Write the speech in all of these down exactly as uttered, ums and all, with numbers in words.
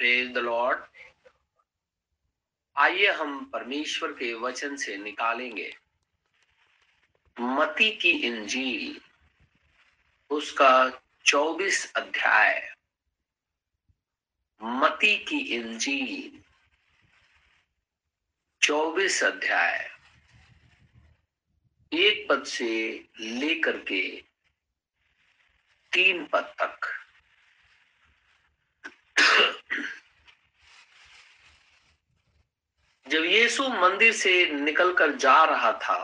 Praise the Lord. आइए हम परमेश्वर के वचन से निकालेंगे मती की इंजील उसका चौबीस अध्याय। मती की इंजील चौबीस अध्याय एक पद से लेकर के तीन पद तक। जब यीशु मंदिर से निकलकर जा रहा था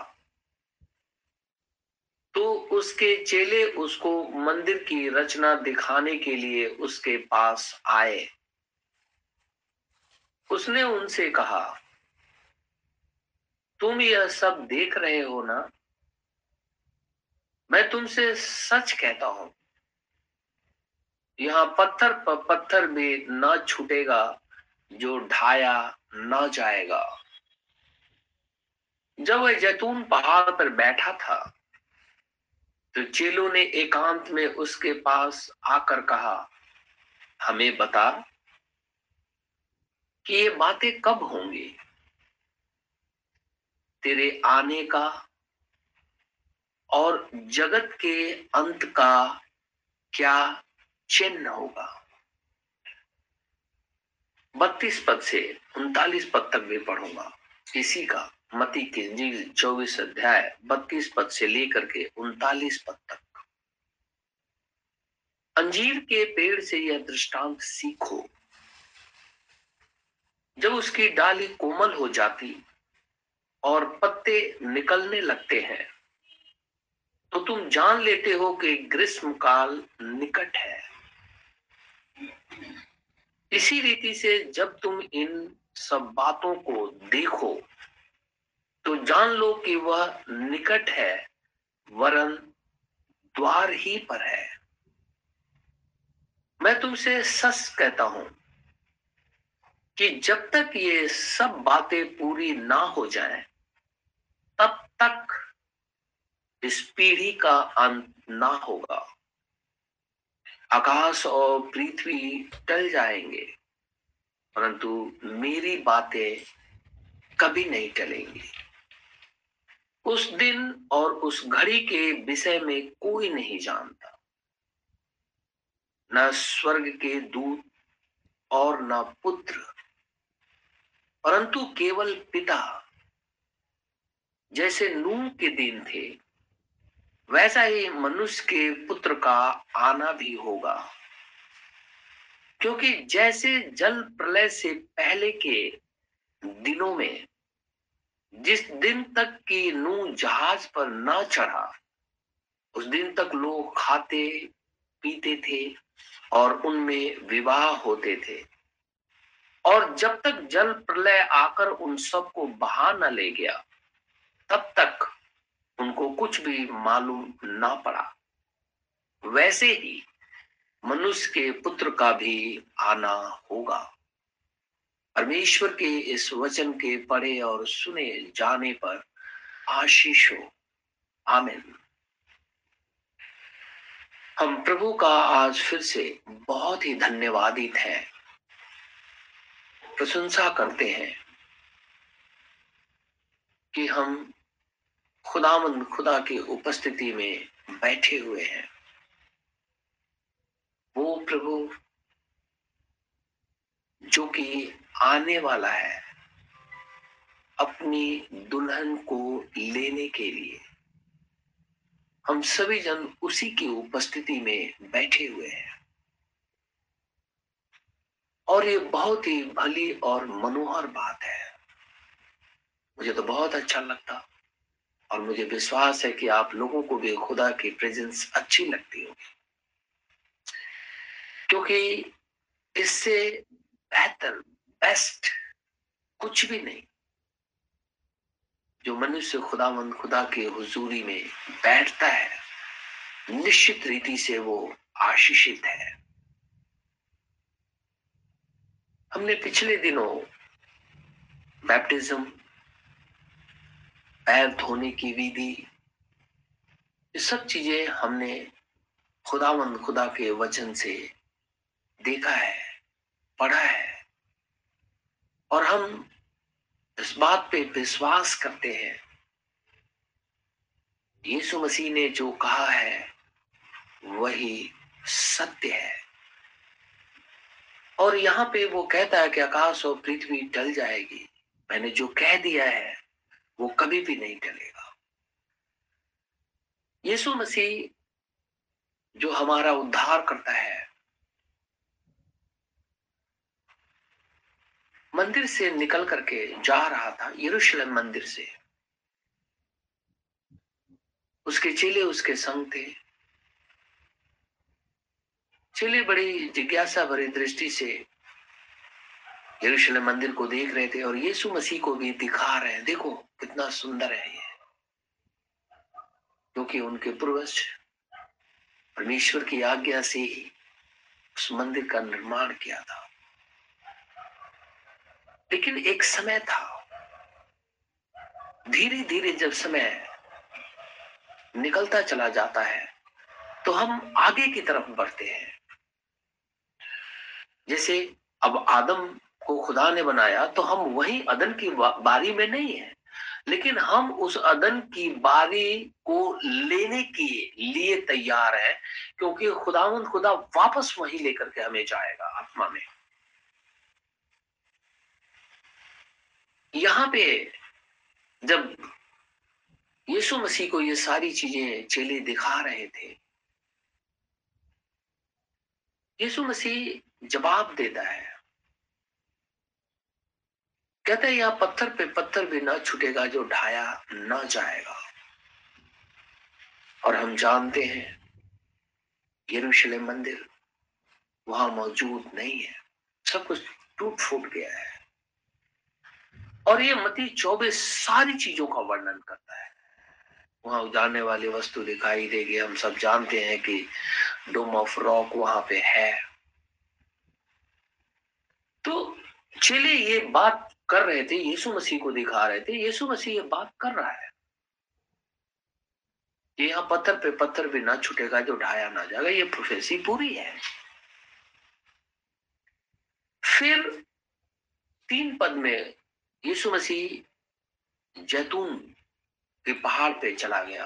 तो उसके चेले उसको मंदिर की रचना दिखाने के लिए उसके पास आए। उसने उनसे कहा, तुम यह सब देख रहे हो ना? मैं तुमसे सच कहता हूं, यहां पत्थर पर पत्थर भी ना छूटेगा जो ढाया ना जाएगा। जब वह जैतून पहाड़ पर बैठा था तो चेलों ने एकांत में उसके पास आकर कहा, हमें बता कि ये बातें कब होंगी, तेरे आने का और जगत के अंत का क्या चिन्ह होगा। बत्तीस पद से उनतालीस पद तक भी पढ़ूंगा इसी का। मती की इंजील चौबीस अध्याय बत्तीस पद से लेकर के उनतालीस पद तक। अंजीर के पेड़ से यह दृष्टांत सीखो, जब उसकी डाली कोमल हो जाती और पत्ते निकलने लगते हैं तो तुम जान लेते हो कि ग्रीष्म काल निकट है। इसी रीति से जब तुम इन सब बातों को देखो तो जान लो कि वह निकट है, वरन द्वार ही पर है। मैं तुमसे सच कहता हूं कि जब तक ये सब बातें पूरी ना हो जाएं, तब तक इस पीढ़ी का अंत ना होगा। आकाश और पृथ्वी टल जाएंगे, परंतु मेरी बातें कभी नहीं टलेंगी। उस दिन और उस घड़ी के विषय में कोई नहीं जानता, न स्वर्ग के दूत और न पुत्र, परंतु केवल पिता। जैसे नूह के दिन थे वैसा ही मनुष्य के पुत्र का आना भी होगा, क्योंकि जैसे जल प्रलय से पहले के दिनों में, जिस दिन तक कि नूह जहाज पर ना चढ़ा, उस दिन तक लोग खाते पीते थे और उनमें विवाह होते थे, और जब तक जल प्रलय आकर उन सब को बहा न ले गया तब तक उनको कुछ भी मालूम ना पड़ा। वैसे ही मनुष्य के पुत्र का भी आना होगा। परमेश्वर के इस वचन के पढ़े और सुने जाने पर आशीष हो। आमीन। हम प्रभु का आज फिर से बहुत ही धन्यवादित हैं, प्रशंसा करते हैं कि हम खुदावंद खुदा की उपस्थिति में बैठे हुए हैं। वो प्रभु जो कि आने वाला है अपनी दुल्हन को लेने के लिए, हम सभी जन उसी की उपस्थिति में बैठे हुए हैं। और ये बहुत ही भली और मनोहर बात है। मुझे तो बहुत अच्छा लगता और मुझे विश्वास है कि आप लोगों को भी खुदा की प्रेजेंस अच्छी लगती होगी, क्योंकि इससे बेहतर बेस्ट कुछ भी नहीं जो मनुष्य खुदावंद खुदा के हुजूरी में बैठता है। निश्चित रीति से वो आशीषित है। हमने पिछले दिनों बैप्टिज्म, पैर धोने की विधि, ये सब चीजें हमने खुदावंद खुदा के वचन से देखा है पड़ा है और हम इस बात पे विश्वास करते हैं। यीशु मसीह ने जो कहा है वही सत्य है। और यहाँ पे वो कहता है कि आकाश और पृथ्वी टल जाएगी, मैंने जो कह दिया है वो कभी भी नहीं टलेगा। यीशु मसीह जो हमारा उद्धार करता है, मंदिर से निकल करके जा रहा था, यरूशलेम मंदिर से। उसके चेले उसके संग थे। चेले बड़ी जिज्ञासा भरी दृष्टि से यरूशलेम मंदिर को देख रहे थे और यीशु मसीह को भी दिखा रहे हैं, देखो कितना सुंदर है ये, क्योंकि उनके पूर्वज परमेश्वर की आज्ञा से ही उस मंदिर का निर्माण किया था। लेकिन एक समय था, धीरे धीरे जब समय निकलता चला जाता है तो हम आगे की तरफ बढ़ते हैं। जैसे अब आदम को खुदा ने बनाया तो हम वही अदन की बारी में नहीं है, लेकिन हम उस अदन की बारी को लेने के लिए तैयार हैं, क्योंकि खुदावंद खुदा वापस वही लेकर के हमें जाएगा आत्मा में। यहाँ पे जब यीशु मसीह को ये सारी चीजें चेले दिखा रहे थे, यीशु मसीह जवाब देता है, कहते हैं यहाँ पत्थर पे पत्थर भी ना छूटेगा जो ढाया ना जाएगा। और हम जानते हैं यरूशलेम मंदिर वहां मौजूद नहीं है, सब कुछ टूट फूट गया है। और ये मती चौबीस सारी चीजों का वर्णन करता है। वहां उजाड़ने वाली वस्तु दिखाई देगी, हम सब जानते हैं कि डोम ऑफ रॉक वहां पे है। तो चेले ये बात कर रहे थे, यीशु मसीह को दिखा रहे थे, यीशु मसीह ये बात कर रहा है कि यहाँ पत्थर पे पत्थर भी ना छूटेगा जो ढाया ना जाएगा, ये प्रोफेसी पूरी है। फिर तीन पद में यीशु मसीह जैतून के पहाड़ पे चला गया,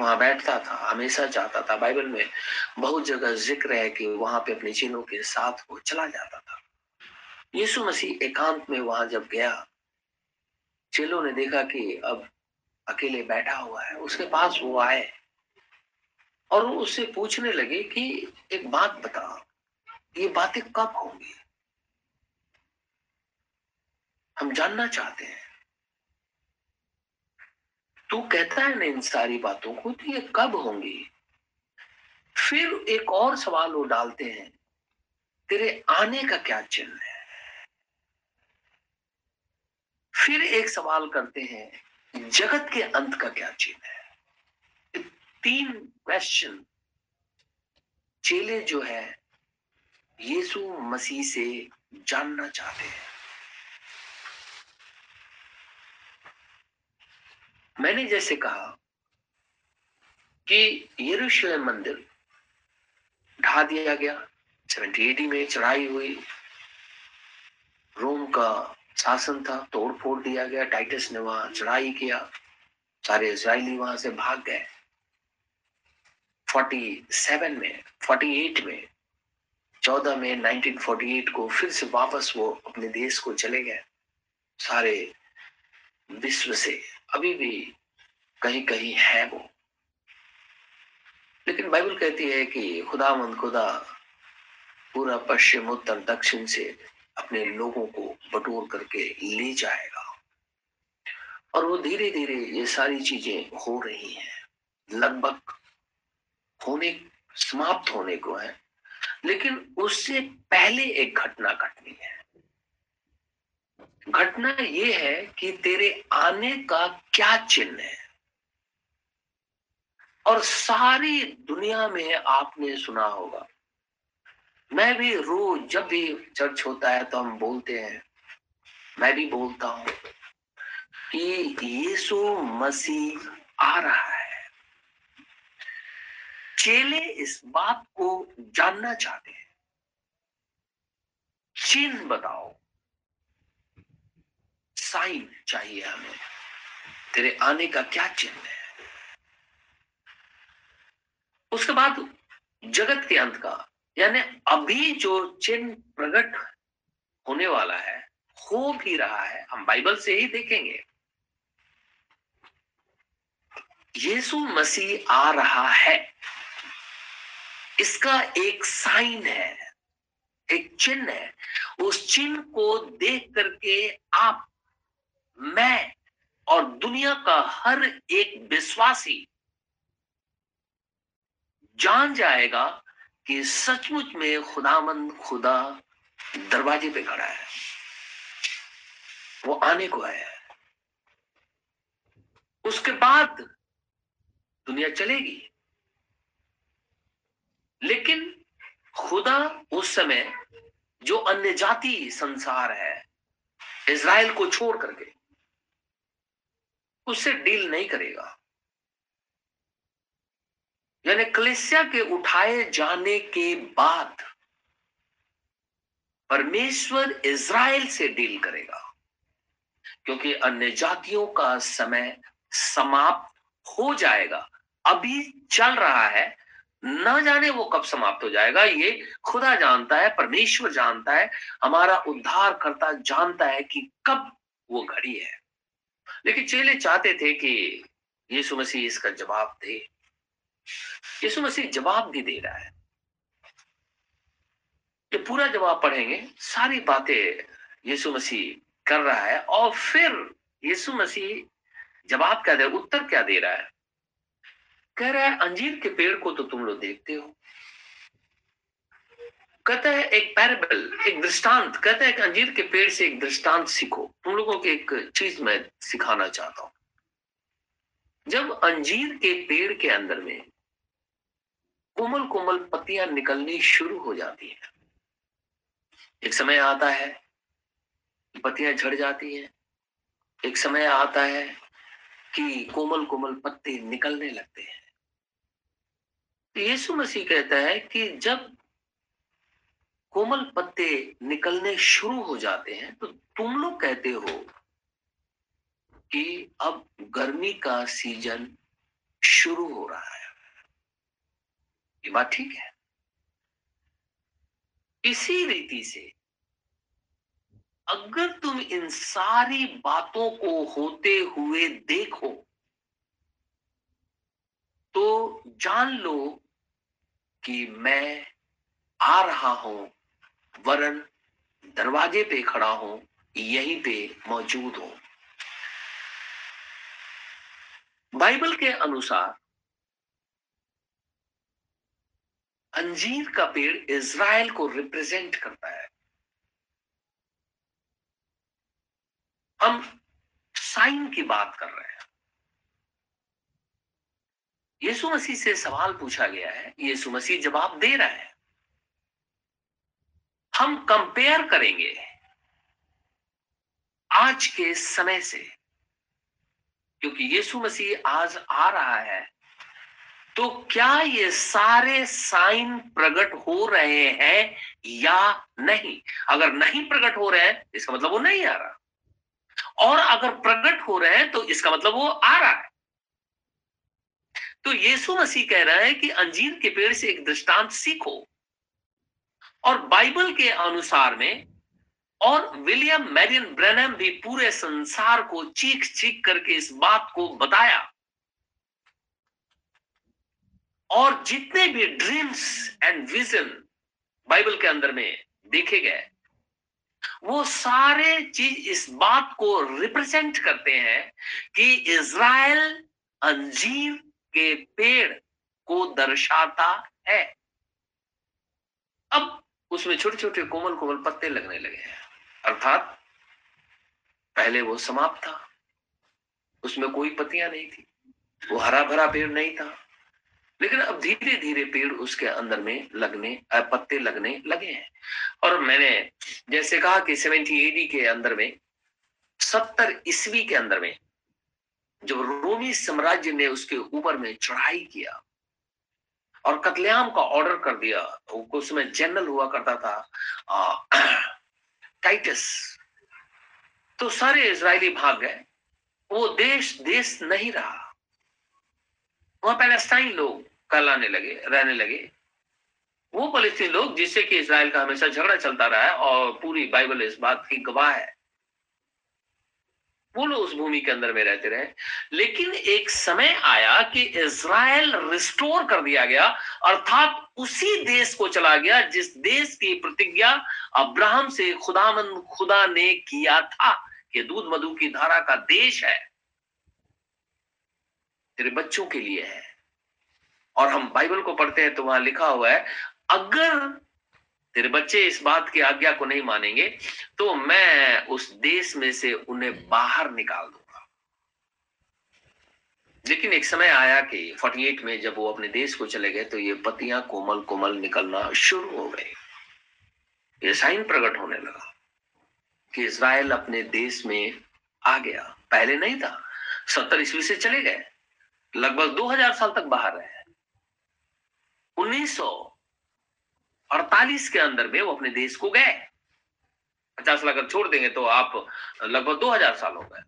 वहां बैठता था, हमेशा जाता था। बाइबल में बहुत जगह जिक्र है कि वहां पे अपने चेलों के साथ वो चला जाता था। यीशु मसीह एकांत में वहां जब गया, चेलों ने देखा कि अब अकेले बैठा हुआ है, उसके पास वो आए और वो उससे पूछने लगे कि एक बात बता, ये बातें कब होंगी, हम जानना चाहते हैं, तू कहता है ना इन सारी बातों को, तो ये कब होंगी। फिर एक और सवाल वो डालते हैं, तेरे आने का क्या चिन्ह है। फिर एक सवाल करते हैं, जगत के अंत का क्या चिन्ह है। तीन क्वेश्चन चेले जो है यीशु मसीह से जानना चाहते हैं। मैंने जैसे कहा कि यरूशलेम मंदिर ढा दिया गया, सत्तर ए डी में चढ़ाई हुई, रोम का शासन था, तोड़ फोड़ दिया गया, टाइटस ने वहां चढ़ाई किया, सारे इजरायली वहां से भाग गए। सैंतालीस में, अड़तालीस में, चौदह में, उन्नीस सौ अड़तालीस को फिर से वापस वो अपने देश को चले गए। सारे विश्व से अभी भी कहीं कहीं है वो, लेकिन बाइबल कहती है कि खुदावंद खुदा पूरा पश्चिम उत्तर दक्षिण से अपने लोगों को बटोर करके ले जाएगा। और वो धीरे धीरे ये सारी चीजें हो रही हैं, लगभग होने समाप्त होने को है, लेकिन उससे पहले एक घटना घटनी है। घटना यह है कि तेरे आने का क्या चिन्ह है। और सारी दुनिया में आपने सुना होगा, मैं भी रोज जब भी चर्च होता है तो हम बोलते हैं, मैं भी बोलता हूं कि यीशु मसीह आ रहा है। चेले इस बात को जानना चाहते हैं, चिन्ह बताओ, साइन चाहिए हमें, तेरे आने का क्या चिन्ह है। उसके बाद जगत के अंत का, यानी अभी जो चिन्ह प्रकट होने वाला है, हो भी रहा है, हम बाइबल से ही देखेंगे। यीशु मसीह आ रहा है, इसका एक साइन है, एक चिन्ह है। उस चिन्ह को देख करके आप, मैं और दुनिया का हर एक विश्वासी जान जाएगा कि सचमुच में खुदामंद खुदा दरवाजे पे खड़ा है, वो आने को आया है। उसके बाद दुनिया चलेगी, लेकिन खुदा उस समय जो अन्य जाति संसार है, इज़राइल को छोड़ करके, उससे डील नहीं करेगा। यानी कलीसिया के उठाए जाने के बाद परमेश्वर इज़राइल से डील करेगा, क्योंकि अन्य जातियों का समय समाप्त हो जाएगा। अभी चल रहा है, ना जाने वो कब समाप्त हो जाएगा, ये खुदा जानता है, परमेश्वर जानता है, हमारा उद्धार करता जानता है कि कब वो घड़ी है। लेकिन चेले चाहते थे कि यीशु मसीह इसका जवाब दे। यीशु मसीह जवाब भी दे रहा है। ये पूरा जवाब पढ़ेंगे, सारी बातें यीशु मसीह कर रहा है। और फिर यीशु मसीह जवाब क्या दे, उत्तर क्या दे रहा है। कह रहा है, अंजीर के पेड़ को तो तुम लोग देखते हो। कहता है एक पैराबल, एक दृष्टांत। कहता है कि अंजीर के पेड़ से एक दृष्टांत सीखो। तुम लोगों को एक चीज मैं सिखाना चाहता हूं। जब अंजीर के पेड़ के अंदर में कोमल कोमल पत्तियां निकलनी शुरू हो जाती हैं, एक समय आता है पत्तियां झड़ जाती हैं, एक समय आता है कि कोमल कोमल पत्ते निकलने लगते हैं। तो यीशु मसीह कहता है कि जब कोमल पत्ते निकलने शुरू हो जाते हैं, तो तुम लोग कहते हो कि अब गर्मी का सीजन शुरू हो रहा है। ये बात ठीक है। इसी रीति से अगर तुम इन सारी बातों को होते हुए देखो, तो जान लो कि मैं आ रहा हूं, वरन दरवाजे पे खड़ा हूं, यहीं पे मौजूद हूं। बाइबल के अनुसार अंजीर का पेड़ इज़राइल को रिप्रेजेंट करता है। हम साइन की बात कर रहे हैं। यीशु मसीह से सवाल पूछा गया है, यीशु मसीह जवाब दे रहा है। हम कंपेयर करेंगे आज के समय से, क्योंकि यीशु मसीह आज आ रहा है। तो क्या ये सारे साइन प्रकट हो रहे हैं या नहीं? अगर नहीं प्रकट हो रहे हैं, इसका मतलब वो नहीं आ रहा, और अगर प्रकट हो रहे हैं तो इसका मतलब वो आ रहा है। तो यीशु मसीह कह रहा है कि अंजीर के पेड़ से एक दृष्टांत सीखो। और बाइबल के अनुसार में, और विलियम मैरियन ब्रैनम भी पूरे संसार को चीख चीख करके इस बात को बताया। और जितने भी ड्रीम्स एंड विजन बाइबल के अंदर में देखे गए, वो सारे चीज इस बात को रिप्रेजेंट करते हैं कि इज़राइल अंजीर के पेड़ को दर्शाता है। अब उसमें छोटे छोटे कोमल कोमल पत्ते लगने लगे हैं, अर्थात पहले वो समाप्त था, उसमें कोई पत्तियां नहीं थी, वो हरा भरा पेड़ नहीं था, लेकिन अब धीरे धीरे पेड़ उसके अंदर में लगने, पत्ते लगने लगे हैं। और मैंने जैसे कहा कि सत्तर ए डी के अंदर में, सत्तर ईस्वी के अंदर में, जब रोमी साम्राज्य ने उसके ऊपर में चढ़ाई किया और कत्लेआम का ऑर्डर कर दिया, उसमें जनरल हुआ करता था टाइटस, तो सारे इजरायली भाग गए। वो देश देश नहीं रहा, वहां पैलेस्टाइन लोग कहलाने लगे, रहने लगे। वो फलस्तीनी लोग जिससे कि इजराइल का हमेशा झगड़ा चलता रहा है और पूरी बाइबल इस बात की गवाह है, वो लोग उस भूमि के अंदर में रहते रहे। लेकिन एक समय आया कि इजराइल रिस्टोर कर दिया गया, अर्थात उसी देश को चला गया जिस देश की प्रतिज्ञा अब्राहम से खुदामंद खुदा ने किया था कि दूध मधु की धारा का देश है, तेरे बच्चों के लिए है। और हम बाइबल को पढ़ते हैं तो वहां लिखा हुआ है, अगर तेरे बच्चे इस बात की आज्ञा को नहीं मानेंगे तो मैं उस देश में से उन्हें बाहर निकाल दूंगा। लेकिन एक समय आया कि अड़तालीस में जब वो अपने देश को चले गए तो ये पत्तियां कोमल कोमल निकलना शुरू हो गई। ये साइन प्रकट होने लगा कि इजराइल अपने देश में आ गया, पहले नहीं था। सत्तर ईस्वी से चले गए, लगभग दो हज़ार साल तक बाहर रहे। उन्नीस सौ अड़तालीस के अंदर में वो अपने देश को गए। पचास लाख छोड़ देंगे तो आप लगभग दो हज़ार साल हो गए।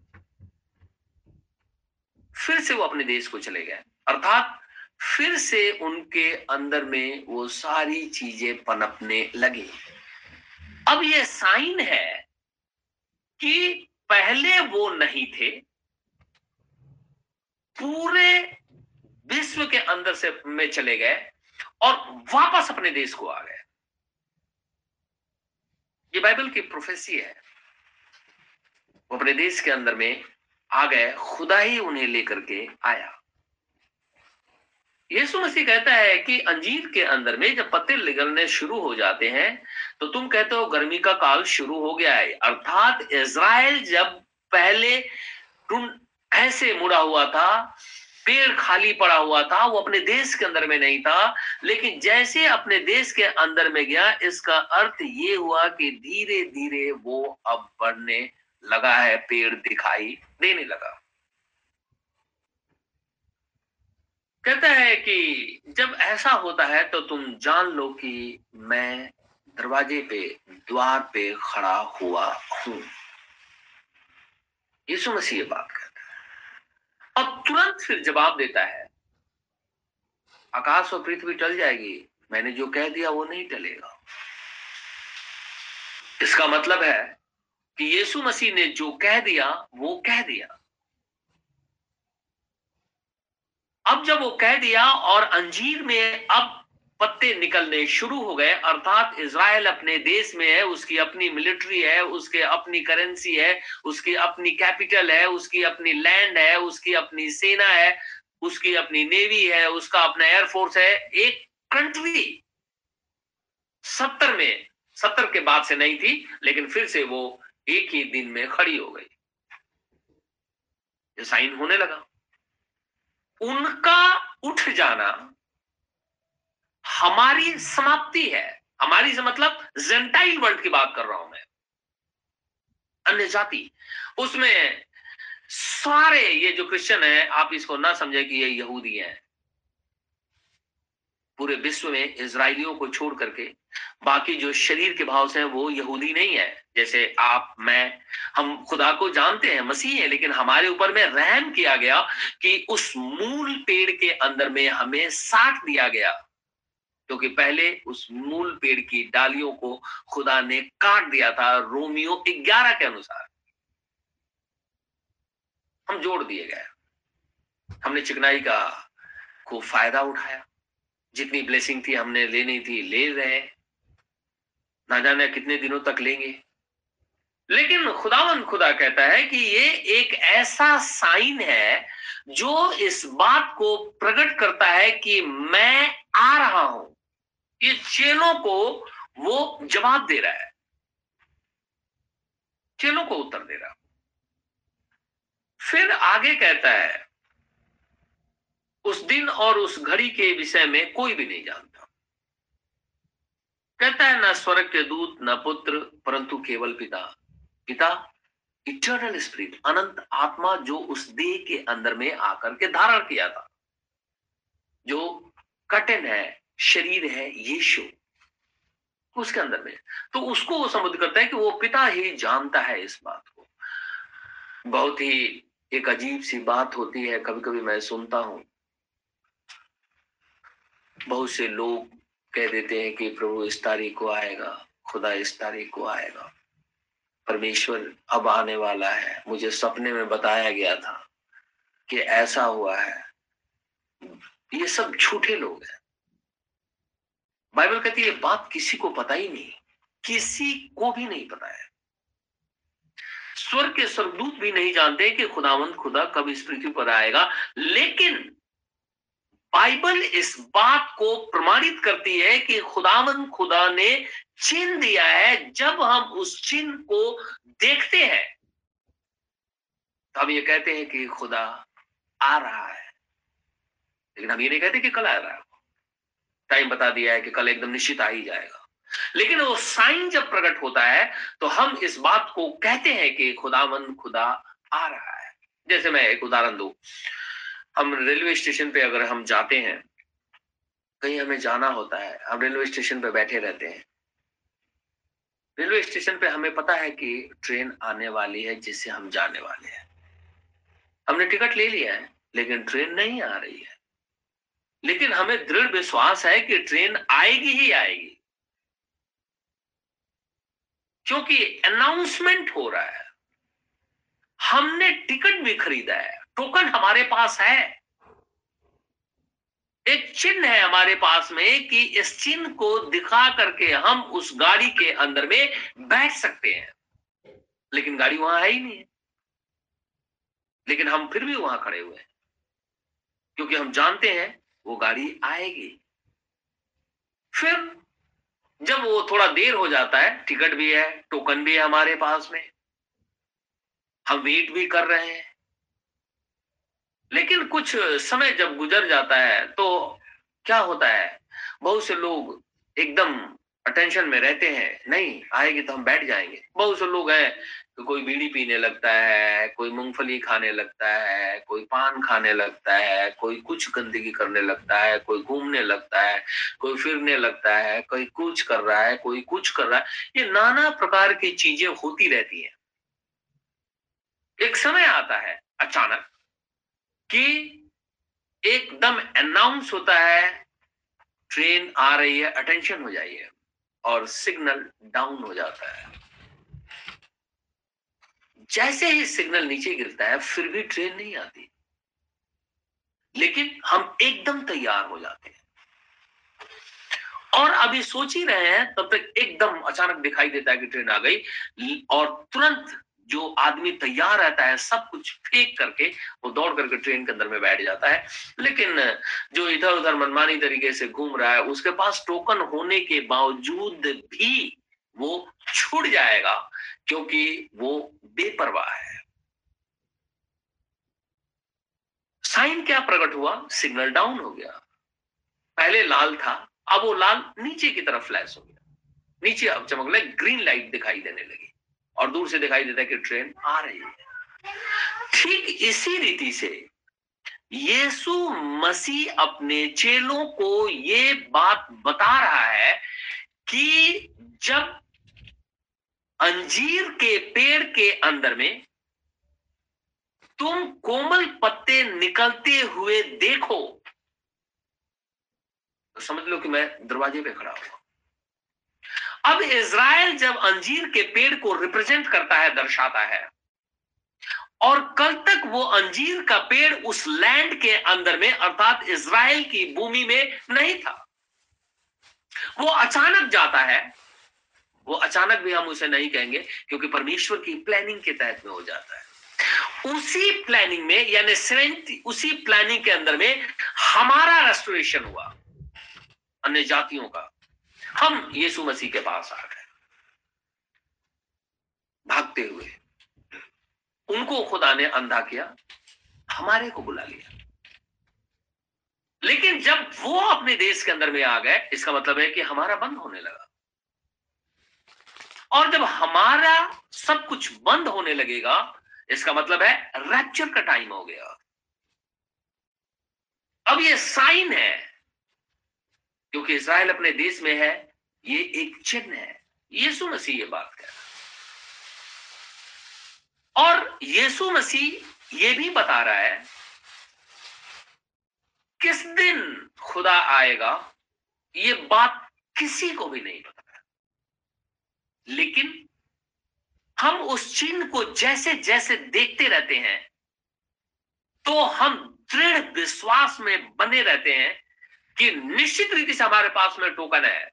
फिर से वो अपने देश को चले गए, अर्थात फिर से उनके अंदर में वो सारी चीजें पनपने लगी। अब ये साइन है कि पहले वो नहीं थे, पूरे विश्व के अंदर से में चले गए और वापस अपने देश को आ गए। ये बाइबल की प्रोफेसी है। वो अपने देश के अंदर में आ गए, खुदा ही उन्हें लेकर के आया। यीशु मसीह कहता है कि अंजीर के अंदर में जब पत्ते निकलने शुरू हो जाते हैं तो तुम कहते हो गर्मी का काल शुरू हो गया है। अर्थात इजराइल जब पहले ऐसे मुड़ा हुआ था, पेड़ खाली पड़ा हुआ था, वो अपने देश के अंदर में नहीं था, लेकिन जैसे अपने देश के अंदर में गया, इसका अर्थ ये हुआ कि धीरे धीरे वो अब बढ़ने लगा है, पेड़ दिखाई देने लगा। कहता है कि जब ऐसा होता है तो तुम जान लो कि मैं दरवाजे पे, द्वार पे खड़ा हुआ हूं। यीशु मसीह ये बात कहता है और तुरंत फिर जवाब देता है, आकाश और पृथ्वी टल जाएगी, मैंने जो कह दिया वो नहीं टलेगा। इसका मतलब है कि यीशु मसीह ने जो कह दिया वो कह दिया। अब जब वो कह दिया और अंजीर में अब पत्ते निकलने शुरू हो गए, अर्थात इजराइल अपने देश में है, उसकी अपनी मिलिट्री है, उसके अपनी करेंसी है, उसकी अपनी कैपिटल है, उसकी अपनी लैंड है, उसकी अपनी सेना है, उसकी अपनी नेवी है, उसका अपना एयरफोर्स है। एक कंट्री सत्तर में सत्तर के बाद से नहीं थी, लेकिन फिर से वो एक ही दिन में खड़ी हो गई। ये साइन होने लगा। उनका उठ जाना हमारी समाप्ति है। हमारी से मतलब जेंटाइल वर्ल्ड की बात कर रहा हूं मैं, अन्य जाति। उसमें सारे ये जो क्रिश्चियन है, आप इसको ना समझे कि ये यहूदी हैं। पूरे विश्व में इजरायलियों को छोड़ करके बाकी जो शरीर के भाव से हैं वो यहूदी नहीं है। जैसे आप, मैं, हम खुदा को जानते हैं, मसीह है, लेकिन हमारे ऊपर में रहम किया गया कि उस मूल पेड़ के अंदर में हमें साथ दिया गया, क्योंकि पहले उस मूल पेड़ की डालियों को खुदा ने काट दिया था। रोमियो ग्यारह के अनुसार हम जोड़ दिए गए। हमने चिकनाई का को फायदा उठाया, जितनी ब्लेसिंग थी हमने लेनी थी ले रहे, ना जाने कितने दिनों तक लेंगे। लेकिन खुदावन खुदा कहता है कि ये एक ऐसा साइन है जो इस बात को प्रकट करता है कि मैं आ रहा हूं। ये चेलों को वो जवाब दे रहा है, चेलों को उत्तर दे रहा। फिर आगे कहता है, उस दिन और उस घड़ी के विषय में कोई भी नहीं जानता। कहता है ना स्वर्ग के दूत, ना पुत्र, परंतु केवल पिता। पिता इटर्नल स्पिरिट, अनंत आत्मा, जो उस देह के अंदर में आकर के धारण किया था, जो कटन है, शरीर है यीशु। उसके अंदर में, तो उसको वो समझ करता है कि वो पिता ही जानता है इस बात को। बहुत ही एक अजीब सी बात होती है, कभी कभी मैं सुनता हूं बहुत से लोग कह देते हैं कि प्रभु इस तारीख को आएगा, खुदा इस तारीख को आएगा, परमेश्वर अब आने वाला है, मुझे सपने में बताया गया था कि ऐसा हुआ है। ये सब झूठे लोग हैं। बाइबल कहती है ये बात किसी को पता ही नहीं, किसी को भी नहीं पता है। स्वर्ग के स्वर्गदूत भी नहीं जानते कि खुदावंद खुदा कब इस पृथ्वी पर आएगा। लेकिन बाइबल इस बात को प्रमाणित करती है कि खुदावंद खुदा ने चिन्ह दिया है। जब हम उस चिन्ह को देखते हैं तब ये कहते हैं कि खुदा आ रहा है, लेकिन हम ये नहीं कहते कि कल आ रहा है। टाइम बता दिया है कि कल एकदम निश्चित आ ही जाएगा, लेकिन वो साइन जब प्रकट होता है तो हम इस बात को कहते हैं कि खुदावंद खुदा आ रहा है। जैसे मैं एक उदाहरण दूं, हम रेलवे स्टेशन पे अगर हम जाते हैं, कहीं हमें जाना होता है, हम रेलवे स्टेशन पे बैठे रहते हैं, रेलवे स्टेशन पे हमें पता है कि ट्रेन आने वाली है जिससे हम जाने वाले हैं, हमने टिकट ले लिया है, लेकिन ट्रेन नहीं आ रही है। लेकिन हमें दृढ़ विश्वास है कि ट्रेन आएगी ही आएगी, क्योंकि अनाउंसमेंट हो रहा है, हमने टिकट भी खरीदा है, टोकन हमारे पास है, एक चिन्ह है हमारे पास में कि इस चिन्ह को दिखा करके हम उस गाड़ी के अंदर में बैठ सकते हैं। लेकिन गाड़ी वहां है ही नहीं है, लेकिन हम फिर भी वहां खड़े हुए हैं, क्योंकि हम जानते हैं वो गाड़ी आएगी। फिर जब वो थोड़ा देर हो जाता है, टिकट भी है, टोकन भी है हमारे पास में, हम वेट भी कर रहे हैं, लेकिन कुछ समय जब गुजर जाता है तो क्या होता है, बहुत से लोग एकदम अटेंशन में रहते हैं, नहीं आएगी तो हम बैठ जाएंगे। बहुत से लोग हैं तो कोई बीड़ी पीने लगता है, कोई मूंगफली खाने लगता है, कोई पान खाने लगता है, कोई कुछ गंदगी करने लगता है, कोई घूमने लगता है, कोई फिरने लगता है, कोई कुछ कर रहा है, कोई कुछ कर रहा है। ये नाना प्रकार की चीजें होती रहती है। एक समय आता है अचानक कि एकदम अनाउंस होता है ट्रेन आ रही है, अटेंशन हो जाइए, और सिग्नल डाउन हो जाता है। जैसे ही सिग्नल नीचे गिरता है फिर भी ट्रेन नहीं आती, लेकिन हम एकदम तैयार हो जाते हैं और अभी सोच ही रहे हैं, तब तक एकदम अचानक दिखाई देता है कि ट्रेन आ गई, और तुरंत जो आदमी तैयार रहता है सब कुछ फेंक करके वो दौड़ करके ट्रेन के अंदर में बैठ जाता है। लेकिन जो इधर उधर मनमानी तरीके से घूम रहा है, उसके पास टोकन होने के बावजूद भी वो छूट जाएगा, क्योंकि वो बेपरवाह है। साइन क्या प्रकट हुआ, सिग्नल डाउन हो गया। पहले लाल था, अब वो लाल नीचे की तरफ फ्लैश हो गया, नीचे अब चमक लगे, ग्रीन लाइट दिखाई देने लगी और दूर से दिखाई देता है कि ट्रेन आ रही है। ठीक इसी रीति से यीशु मसीह अपने चेलों को ये बात बता रहा है कि जब अंजीर के पेड़ के अंदर में तुम कोमल पत्ते निकलते हुए देखो तो समझ लो कि मैं दरवाजे पे खड़ा हुआ। अब इज़राइल जब अंजीर के पेड़ को रिप्रेजेंट करता है, दर्शाता है, और कल तक वो अंजीर का पेड़ उस लैंड के अंदर में अर्थात इज़राइल की भूमि में नहीं था, वो अचानक जाता है। वो अचानक भी हम उसे नहीं कहेंगे, क्योंकि परमेश्वर की प्लानिंग के तहत में हो जाता है। उसी प्लानिंग में यानी उसी प्लानिंग के अंदर में हमारा रेस्टोरेशन हुआ, अन्य जातियों का। हम यीशु मसीह के पास आ गए भागते हुए, उनको खुदा ने अंधा किया, हमारे को बुला लिया। लेकिन जब वो अपने देश के अंदर में आ गए, इसका मतलब है कि हमारा बंद होने लगा, और जब हमारा सब कुछ बंद होने लगेगा, इसका मतलब है रैप्चर का टाइम हो गया। अब ये साइन है, क्योंकि इज़राइल अपने देश में है, ये एक चिन्ह है। यीशु मसीह ये बात कह रहा है और यीशु मसीह ये भी बता रहा है किस दिन खुदा आएगा ये बात किसी को भी नहीं पता, लेकिन हम उस चिन्ह को जैसे जैसे देखते रहते हैं तो हम दृढ़ विश्वास में बने रहते हैं कि निश्चित रीति से हमारे पास में टोकन है।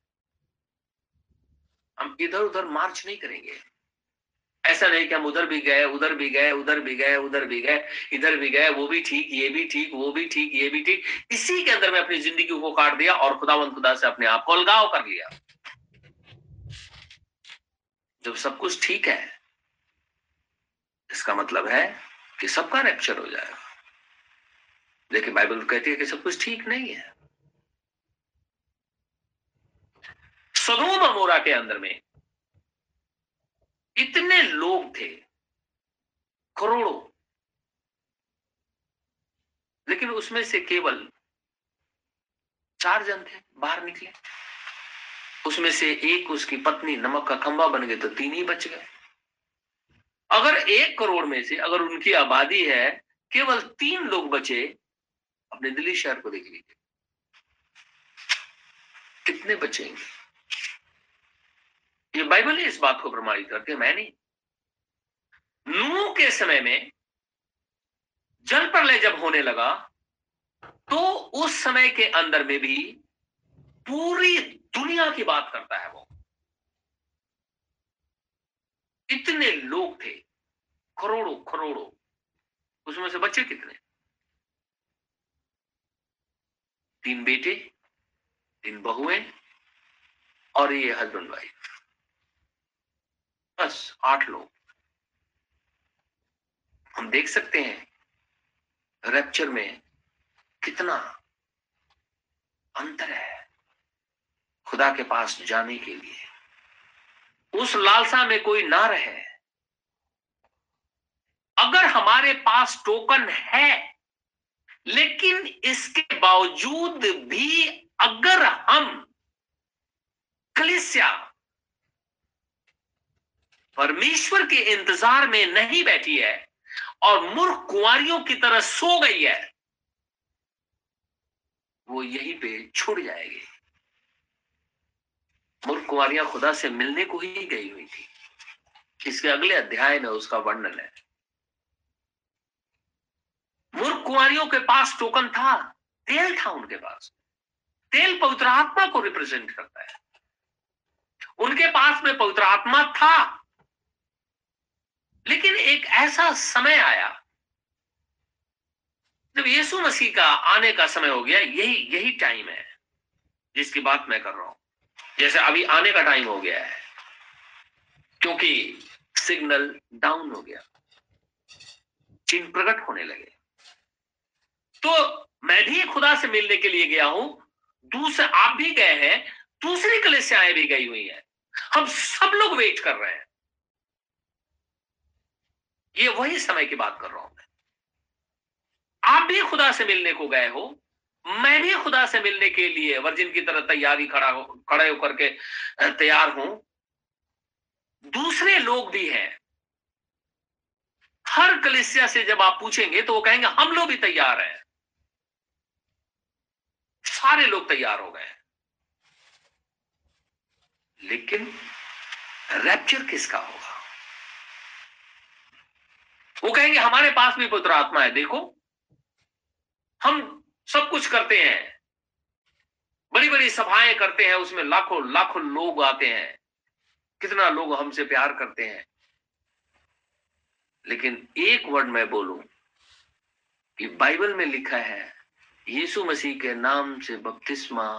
हम इधर उधर मार्च नहीं करेंगे। ऐसा नहीं कि हम उधर भी गए उधर भी गए उधर भी गए उधर भी गए इधर भी गए, वो भी ठीक ये भी ठीक वो भी ठीक ये भी ठीक, इसी के अंदर में अपनी जिंदगी को काट दिया और खुदावंद खुदा से अपने आप को अलगाव कर लिया। जब सब कुछ ठीक है इसका मतलब है कि सबका रैप्चर हो जाएगा, लेकिन बाइबल कहती है कि सब कुछ ठीक नहीं है। सदोम और मोरा के अंदर में इतने लोग थे, करोड़ों, लेकिन उसमें से केवल चार जन थे बाहर निकले। उसमें से एक उसकी पत्नी नमक का खंभा बन गई तो तीन ही बच गए। अगर एक करोड़ में से अगर उनकी आबादी है केवल तीन लोग बचे, अपने दिल्ली शहर को देख लीजिए कितने बचेंगे। ये बाइबल ही इस बात को प्रमाणित करती है, मैं नहीं। नूह के समय में जल प्रलय जब होने लगा तो उस समय के अंदर में भी पूरी दुनिया की बात करता है वो। इतने लोग थे, करोड़ों करोड़ों, उसमें से बच्चे कितने? तीन बेटे, तीन बहुएं और ये हस्बैंड वाइफ, बस आठ लोग। हम देख सकते हैं रैप्चर में कितना अंतर है। खुदा के पास जाने के लिए उस लालसा में कोई ना रहे। अगर हमारे पास टोकन है लेकिन इसके बावजूद भी अगर हम कलीसिया परमेश्वर के इंतजार में नहीं बैठी है और मूर्ख कुंवारियों की तरह सो गई है, वो यहीं पे छूट जाएगी। मूर्ख कुंवारियां खुदा से मिलने को ही गई हुई थी, इसके अगले अध्याय में उसका वर्णन है। मूर्ख कुंवारियों के पास टोकन था, तेल था उनके पास। तेल पवित्र आत्मा को रिप्रेजेंट करता है। उनके पास में पवित्र आत्मा था, लेकिन एक ऐसा समय आया जब यीशु मसीह का आने का समय हो गया। यही यही टाइम है जिसकी बात मैं कर रहा हूं। जैसे अभी आने का टाइम हो गया है क्योंकि सिग्नल डाउन हो गया, चिन्ह प्रकट होने लगे। तो मैं भी खुदा से मिलने के लिए गया हूं, दूसरे आप भी गए हैं, दूसरी कलीसियाएं भी गई हुई हैं, हम सब लोग वेट कर रहे हैं। ये वही समय की बात कर रहा हूं मैं। आप भी खुदा से मिलने को गए हो, मैं भी खुदा से मिलने के लिए वर्जिन की तरह तैयारी खड़ा हो खड़े होकर के तैयार हूं, दूसरे लोग भी हैं। हर कलीसिया से जब आप पूछेंगे तो वो कहेंगे हम लोग भी तैयार हैं। सारे लोग तैयार हो गए, लेकिन रैप्चर किसका होगा? वो कहेंगे हमारे पास भी पवित्र आत्मा है, देखो हम सब कुछ करते हैं, बड़ी बड़ी सभाएं करते हैं, उसमें लाखों लाखों लोग आते हैं, कितना लोग हमसे प्यार करते हैं। लेकिन एक वर्ड मैं बोलूं कि बाइबल में लिखा है यीशु मसीह के नाम से बपतिस्मा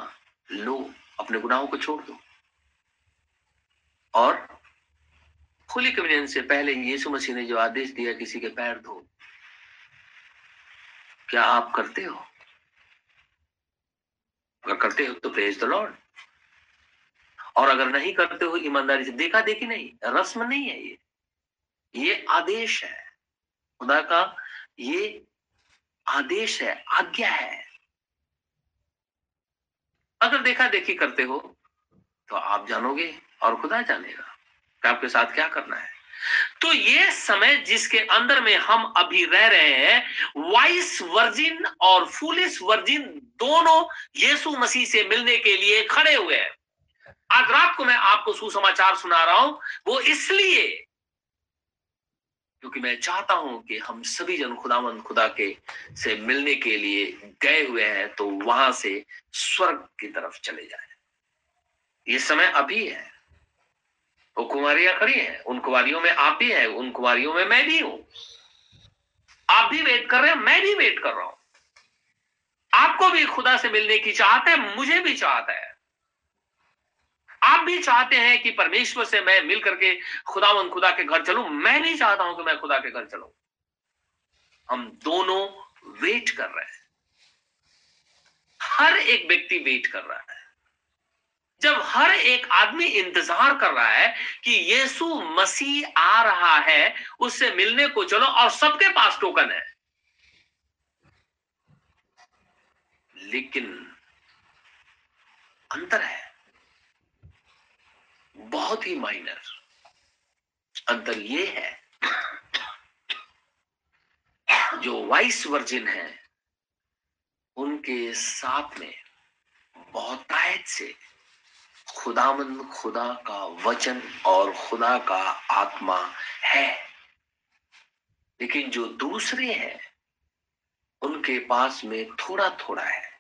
लो, अपने गुनाहों को छोड़ दो और खुली कम्युनियन से पहले यीशु मसीह ने जो आदेश दिया किसी के पैर धो, क्या आप करते हो? अगर करते हो तो प्रेज द लॉर्ड, और अगर नहीं करते हो ईमानदारी से, देखा देखी नहीं, रस्म नहीं है ये, ये आदेश है खुदा का, ये आदेश है, आज्ञा है। अगर देखा देखी करते हो तो आप जानोगे और खुदा जानेगा कि आपके साथ क्या करना है। तो ये समय जिसके अंदर में हम अभी रह रहे हैं, वाइस वर्जिन और फूलिश वर्जिन दोनों यीशु मसीह से मिलने के लिए खड़े हुए हैं। आज रात को मैं आपको सुसमाचार सुना रहा हूं, वो इसलिए क्योंकि मैं चाहता हूं कि हम सभी जन खुदावंद खुदा के से मिलने के लिए गए हुए हैं तो वहां से स्वर्ग की तरफ चले जाए। ये समय अभी है। वो कुंवारियां खड़ी हैं, उन कुंवारियों में आप भी हैं, उन कुंवारियों में मैं भी हूं। आप भी वेट कर रहे हैं, मैं भी वेट कर रहा हूं। आपको भी खुदा से मिलने की चाहत है, मुझे भी चाहत है। आप भी चाहते हैं कि परमेश्वर से मैं मिल करके खुदावन खुदा के घर चलूं, मैं नहीं चाहता हूं कि मैं खुदा के घर चलूं। हम दोनों वेट कर रहे हैं, हर एक व्यक्ति वेट कर रहा है। जब हर एक आदमी इंतजार कर रहा है कि यीशु मसीह आ रहा है, उससे मिलने को चलो, और सबके पास टोकन है, लेकिन अंतर है, बहुत ही माइनर अंतर ये है। जो वाइस वर्जिन है उनके साथ में बहुत तायत से खुदामंद खुदा का वचन और खुदा का आत्मा है, लेकिन जो दूसरे हैं उनके पास में थोड़ा थोड़ा है।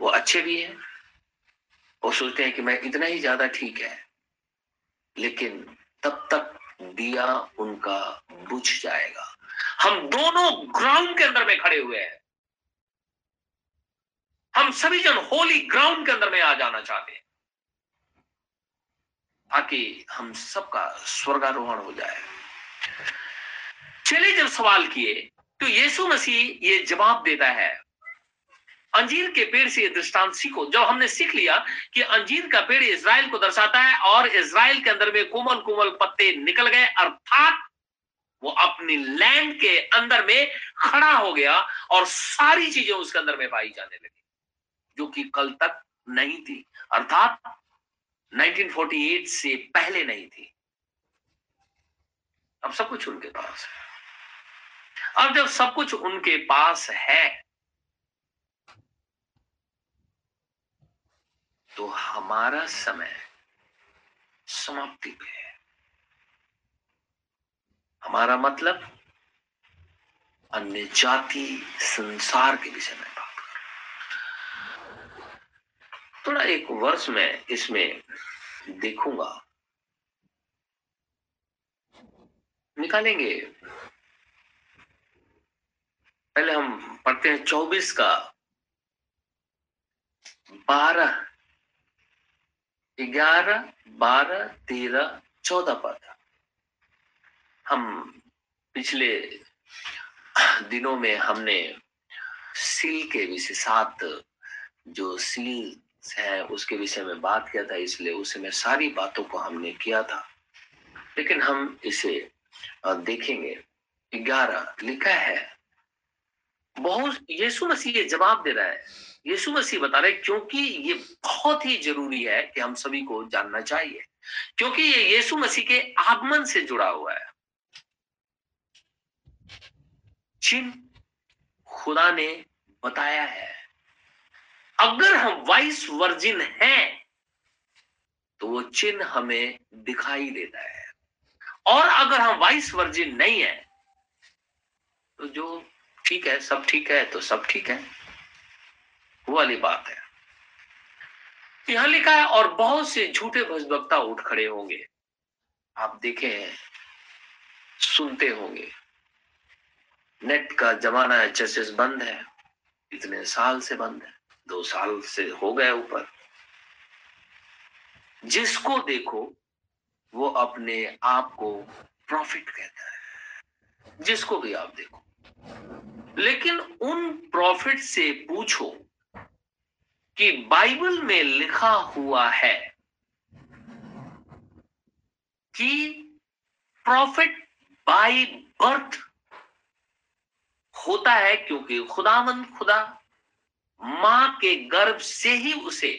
वो अच्छे भी हैं, वो सोचते हैं कि मैं इतना ही ज्यादा ठीक है, लेकिन तब तक दिया उनका बुझ जाएगा। हम दोनों ग्राउंड के अंदर में खड़े हुए हैं। हम सभी जन होली ग्राउंड के अंदर में आ जाना चाहते हैं ताकि हम सबका स्वर्गारोहण हो जाए। चलिए, जब सवाल किए तो यीशु मसीह ये जवाब देता है। अंजीर के पेड़ से ये दृष्टांत सीखो। जब हमने सीख लिया कि अंजीर का पेड़ इजराइल को दर्शाता है और इजराइल के अंदर में कोमल कोमल पत्ते निकल गए, अर्थात वो अपनी लैंड के अंदर में खड़ा हो गया और सारी चीजें उसके अंदर में पाई जाने लगी जो कि कल तक नहीं थी, अर्थात उन्नीस सौ अड़तालीस से पहले नहीं थी। अब सब कुछ उनके पास है। अब जब सब कुछ उनके पास है तो हमारा समय समाप्ति पे है। हमारा मतलब अन्य जाति संसार के विषय में बात कर। थोड़ा एक वर्ष में इसमें देखूंगा, निकालेंगे। पहले हम पढ़ते हैं चौबीस का बारह ग्यारह बारह तेरह चौदह पद। हम पिछले दिनों में हमने सील के विषय साथ जो सील है उसके विषय में बात किया था, इसलिए उसमें सारी बातों को हमने किया था, लेकिन हम इसे देखेंगे। ग्यारह लिखा है, बहुत यीशु मसीह ये जवाब दे रहा है। यीशु मसीह बता रहे, क्योंकि ये बहुत ही जरूरी है कि हम सभी को जानना चाहिए, क्योंकि ये यीशु मसीह के आगमन से जुड़ा हुआ है। चिन्ह खुदा ने बताया है। अगर हम वाइस वर्जिन हैं तो वो चिन्ह हमें दिखाई देता है, और अगर हम वाइस वर्जिन नहीं है तो जो ठीक है, सब ठीक है तो सब ठीक है, वो वाली बात है। यहां लिखा है, और बहुत से झूठे भविष्यवक्ता उठ खड़े होंगे। आप देखे हैं, सुनते होंगे, नेट का जमाना है, चर्चेस बंद है, इतने साल से बंद है, दो साल से हो गए ऊपर। जिसको देखो वो अपने आप को प्रॉफिट कहता है, जिसको भी आप देखो। लेकिन उन प्रॉफिट से पूछो कि बाइबल में लिखा हुआ है कि प्रॉफिट बाय बर्थ होता है, क्योंकि खुदावंद खुदा मां के गर्भ से ही उसे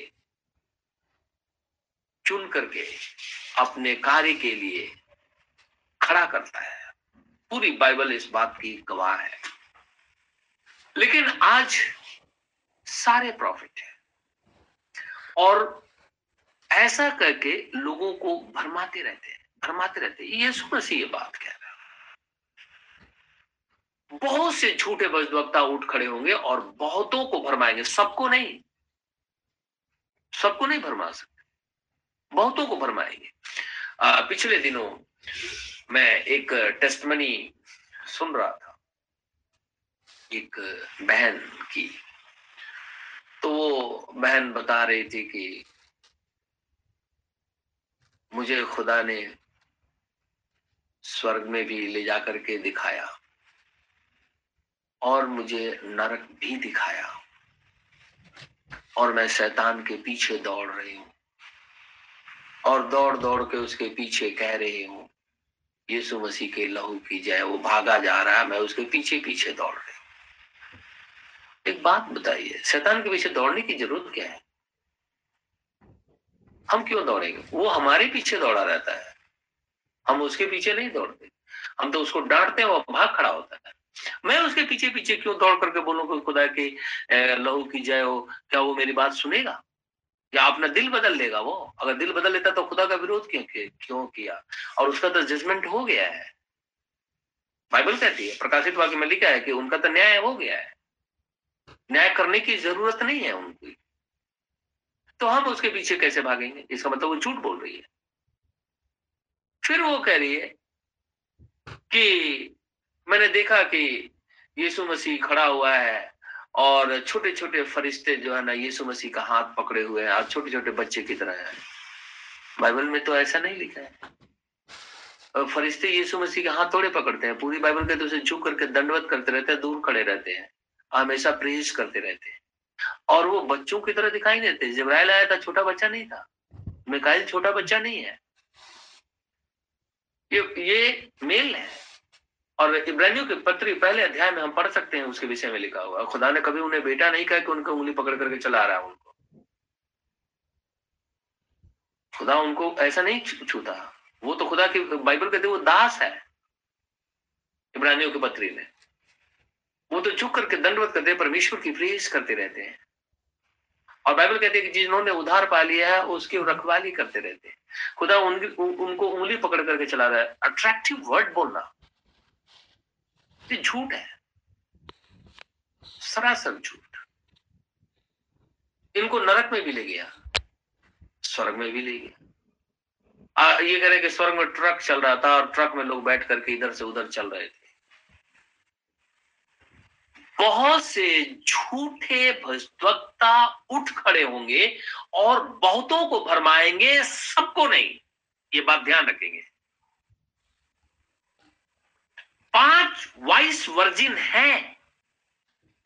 चुन करके अपने कार्य के लिए खड़ा करता है। पूरी बाइबल इस बात की गवाह है। लेकिन आज सारे प्रॉफिट हैं और ऐसा करके लोगों को भरमाते रहते हैं भरमाते रहते हैं यीशु मसीह ये बात कह रहा है। बहुत से झूठे भविष्यवक्ता उठ खड़े होंगे और बहुतों को भरमाएंगे, सबको नहीं सबको नहीं भरमा सकते, बहुतों को भरमाएंगे। आ, पिछले दिनों मैं एक टेस्टमनी सुन रहा था एक बहन की, तो वो बहन बता रही थी कि मुझे खुदा ने स्वर्ग में भी ले जा करके दिखाया और मुझे नरक भी दिखाया और मैं शैतान के पीछे दौड़ रही हूं और दौड़ दौड़ के उसके पीछे कह रही हूं यीशु मसीह के लहू की जय। वो भागा जा रहा है, मैं उसके पीछे पीछे दौड़ रही हूं। एक बात बताइए, शैतान के पीछे दौड़ने की जरूरत क्या है? हम क्यों दौड़ेंगे? वो हमारे पीछे दौड़ा रहता है, हम उसके पीछे नहीं दौड़ते। हम तो उसको डांटते हैं, वो भाग खड़ा होता है। मैं उसके पीछे पीछे क्यों दौड़ करके बोलूं कि खुदा के लहू की जय हो? क्या वो मेरी बात सुनेगा या अपना दिल बदल लेगा? वो अगर दिल बदल लेता तो खुदा का विरोध क्यों क्यों किया? और उसका तो जजमेंट हो गया है। बाइबल कहती है, प्रकाशित वाक्य में लिखा है कि उनका तो न्याय हो गया है, न्याय करने की जरूरत नहीं है उनकी। तो हम उसके पीछे कैसे भागेंगे? इसका मतलब वो झूठ बोल रही है। फिर वो कह रही है कि मैंने देखा कि यीशु मसीह खड़ा हुआ है और छोटे छोटे फरिश्ते जो है ना यीशु मसीह का हाथ पकड़े हुए हैं और छोटे छोटे बच्चे की तरह है। बाइबल में तो ऐसा नहीं लिखा है। और फरिश्ते यीशु मसीह के हाथ थोड़े पकड़ते हैं, पूरी बाइबल कहते उसे झुक करके दंडवत करते रहते हैं, दूर खड़े रहते हैं, हमेशा प्रेज करते रहते हैं और वो बच्चों की तरह दिखाई देते। जिब्राइल आया था, छोटा बच्चा नहीं था। मिकाइल छोटा बच्चा नहीं है, ये ये मेल है। और इब्रानियों के पत्री पहले अध्याय में हम पढ़ सकते हैं, उसके विषय में लिखा हुआ खुदा ने कभी उन्हें बेटा नहीं कहा कि उनको उंगली पकड़ करके चला रहा है। उनको खुदा उनको ऐसा नहीं छूता, वो तो खुदा की बाइबल कहते वो दास है। इब्रानियों के पत्री में वो तो झुक करके दंडवत करते, परमेश्वर की प्रेज करते रहते हैं। और बाइबल कहते हैं कि जिन्होंने उधार पा लिया है उसकी रखवाली करते रहते हैं। खुदा उनकी उनको उंगली पकड़ करके चला रहा है। अट्रैक्टिव वर्ड बोलना ये झूठ है, सरासर झूठ। इनको नरक में भी ले गया, स्वर्ग में भी ले गया। आ, ये कह रहे कि स्वर्ग में ट्रक चल रहा था और ट्रक में लोग बैठ करके इधर से उधर चल रहे थे। बहुत से झूठे भविष्यवक्ता उठ खड़े होंगे और बहुतों को भरमाएंगे, सबको नहीं। ये बात ध्यान रखेंगे। पांच वाइस वर्जिन हैं,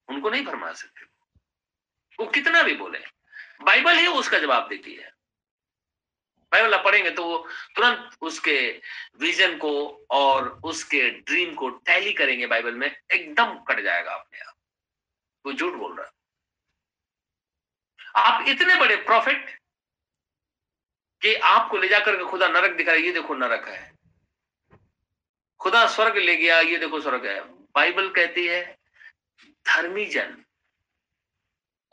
उनको नहीं भरमा सकते। वो कितना भी बोले, बाइबल ही उसका जवाब देती है। बाइबल आप पढ़ेंगे तो वो तुरंत उसके विजन को और उसके ड्रीम को टैली करेंगे, बाइबल में एकदम कट जाएगा अपने आप। वो झूठ बोल रहा है। आप इतने बड़े प्रॉफिट कि आपको ले जाकर के खुदा नरक दिखा रहा है, ये देखो नरक है। खुदा स्वर्ग ले गया, ये देखो स्वर्ग है। बाइबल कहती है धर्मी जन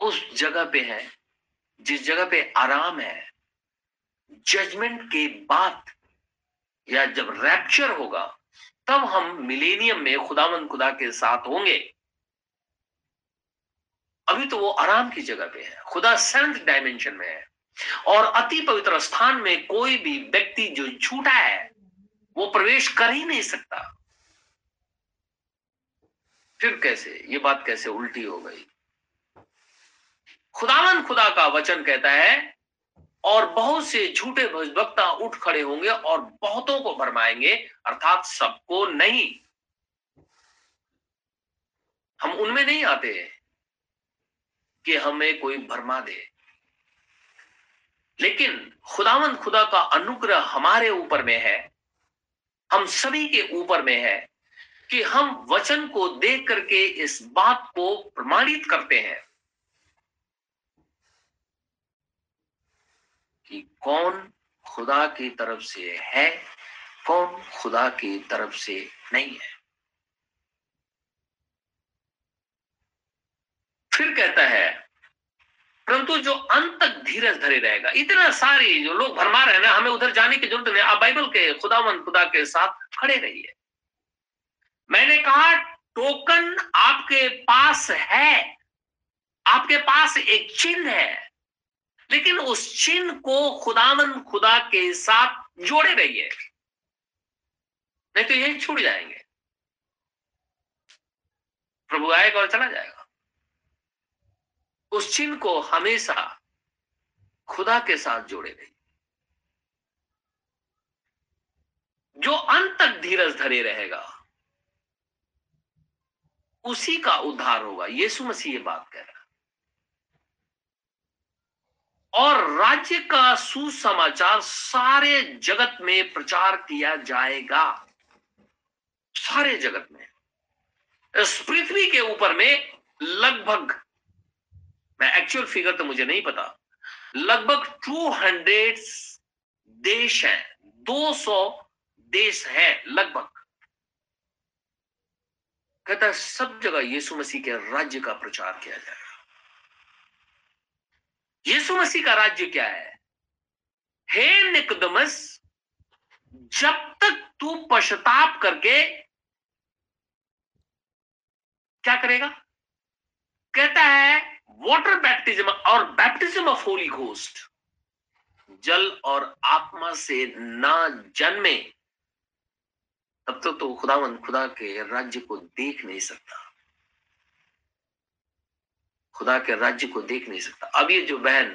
उस जगह पे है जिस जगह पे आराम है। जजमेंट के बाद या जब रैप्चर होगा तब हम मिलेनियम में खुदावंद खुदा के साथ होंगे। अभी तो वो आराम की जगह पे है, खुदा सेवंथ डायमेंशन में है। और अति पवित्र स्थान में कोई भी व्यक्ति जो झूठा है वो प्रवेश कर ही नहीं सकता। फिर कैसे ये बात कैसे उल्टी हो गई? खुदावन खुदा का वचन कहता है और बहुत से झूठे भविष्यवक्ता उठ खड़े होंगे और बहुतों को भरमाएंगे, अर्थात सबको नहीं। हम उनमें नहीं आते कि हमें कोई भरमा दे, लेकिन खुदावन खुदा का अनुग्रह हमारे ऊपर में है, हम सभी के ऊपर में है कि हम वचन को देख करके इस बात को प्रमाणित करते हैं कि कौन खुदा की तरफ से है, कौन खुदा की तरफ से नहीं है। फिर कहता है परंतु जो अंत तक धीरज धरे रहेगा। इतना सारी जो लोग भरमा रहे हैं ना, हमें उधर जाने की जरूरत नहीं। आप बाइबल के खुदावंद खुदा के साथ खड़े रहिए। मैंने कहा टोकन आपके पास है, आपके पास एक चिन्ह है, लेकिन उस चिन्ह को खुदावंद खुदा के साथ जोड़े रहिए, नहीं तो यही छूट जाएंगे। प्रभु आएगा और चला जाएगा। उस चिन्ह को हमेशा खुदा के साथ जोड़े रहिए। जो अंत तक धीरज धरे रहेगा उसी का उद्धार होगा। यीशु मसीह ये बात कह रहा है। और राज्य का सुसमाचार सारे जगत में प्रचार किया जाएगा, सारे जगत में। इस पृथ्वी के ऊपर में लगभग, मैं एक्चुअल फिगर तो मुझे नहीं पता, लगभग दो सौ देश हैं, दो सौ देश हैं लगभग। कहता है सब जगह यीशु मसीह के राज्य का प्रचार किया जाएगा। यीशु मसीह का राज्य क्या है? हे निकदमस, जब तक तू पश्चाताप करके क्या करेगा, कहता है वाटर बैप्टिज्म और बैप्टिज्म ऑफ होली घोस्ट, जल और आत्मा से ना जन्मे, तब तक तो, तो खुदावंद खुदा के राज्य को देख नहीं सकता, खुदा के राज्य को देख नहीं सकता। अब ये जो बहन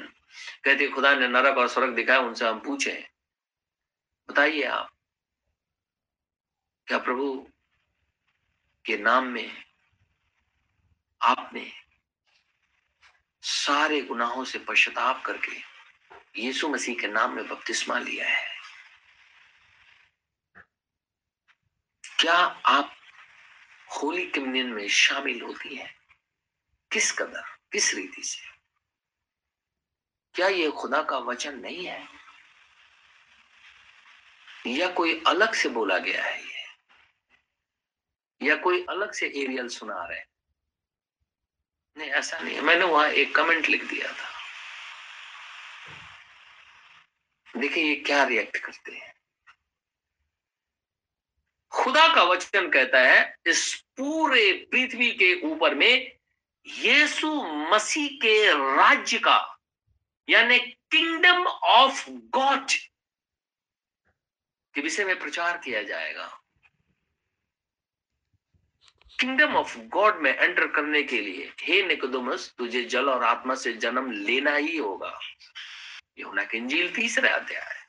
कहते खुदा ने नरक और स्वर्ग दिखाया, उनसे हम पूछे बताइए आप, क्या प्रभु के नाम में आपने सारे गुनाहों से पश्चाताप करके यीशु मसीह के नाम में बपतिस्मा लिया है? क्या आप होली कम्युनियन में शामिल होती हैं? किस कदर, किस रीति से? क्या यह खुदा का वचन नहीं है, या कोई अलग से बोला गया है ये, या कोई अलग से एरियल सुना रहे? नहीं, ऐसा नहीं है। मैंने वहां एक कमेंट लिख दिया था, देखिए ये क्या रिएक्ट करते हैं। खुदा का वचन कहता है इस पूरे पृथ्वी के ऊपर में यीशु मसीह के राज्य का, यानी किंगडम ऑफ गॉड के विषय में प्रचार किया जाएगा। किंगडम ऑफ गॉड में एंटर करने के लिए हे निकोदेमस, तुझे जल और आत्मा से जन्म लेना ही होगा। यूहन्ना की इंजील तीसरा अध्याय।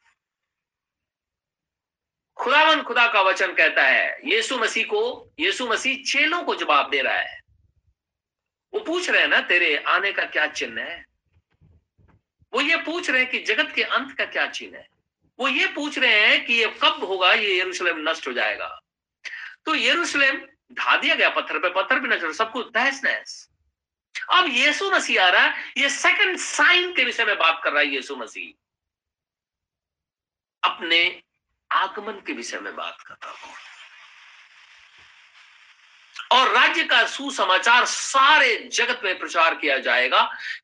खुदावन खुदा का वचन कहता है यीशु मसीह को, यीशु मसीह चेलों को जवाब दे रहा है। वो पूछ रहे हैं ना, तेरे आने का क्या चिन्ह है? वो ये पूछ रहे हैं कि जगत के अंत का क्या चिन्ह है। वो ये पूछ रहे हैं कि ये कब होगा, ये यरूशलेम नष्ट हो जाएगा। तो यरूशलेम ढा दिया गया, पत्थर पे पत्थर भी नष्ट, सब कुछ तहस नहस। अब यीशु मसीह आ रहा है, ये सेकंड साइन के विषय में बात कर रहा है। यीशु मसीह अपने आगमन के विषय में बात करता हूं, और राज्य का सुसमाचार सारे जगत में प्रचार किया जाएगा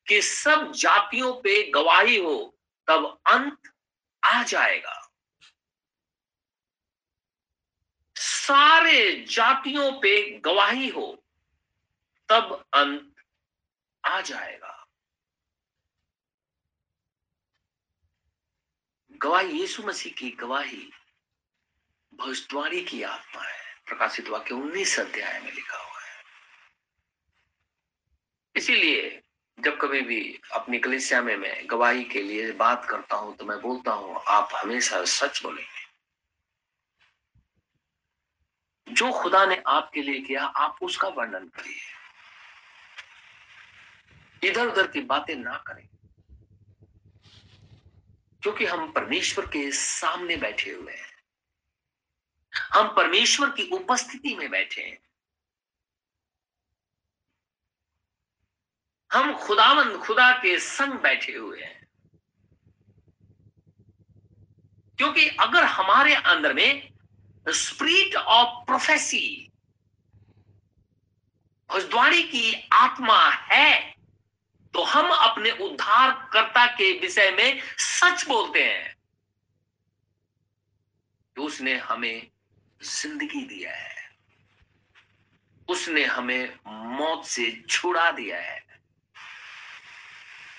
कि सब जातियों पे गवाही हो, तब अंत आ जाएगा। सारे जातियों पे गवाही हो, तब अंत आ जाएगा। गवाही यीशु मसीह की गवाही भविष्यवाणी की आत्मा है। प्रकाशित वाक्य उन्नीस अध्याय में लिखा हुआ है। इसीलिए जब कभी भी अपनी कलीसिया में मैं गवाही के लिए बात करता हूं तो मैं बोलता हूं आप हमेशा सच बोलेंगे। जो खुदा ने आपके लिए किया आप उसका वर्णन करिए, इधर उधर की बातें ना करें, क्योंकि हम परमेश्वर के सामने बैठे हुए हैं, हम परमेश्वर की उपस्थिति में बैठे हैं, हम खुदावंद खुदा के संग बैठे हुए हैं। क्योंकि अगर हमारे अंदर में स्पिरिट ऑफ प्रोफेसी, भविष्यवाणी की आत्मा है, तो हम अपने उद्धारकर्ता के विषय में सच बोलते हैं कि उसने हमें जिंदगी दिया है, उसने हमें मौत से छुड़ा दिया है,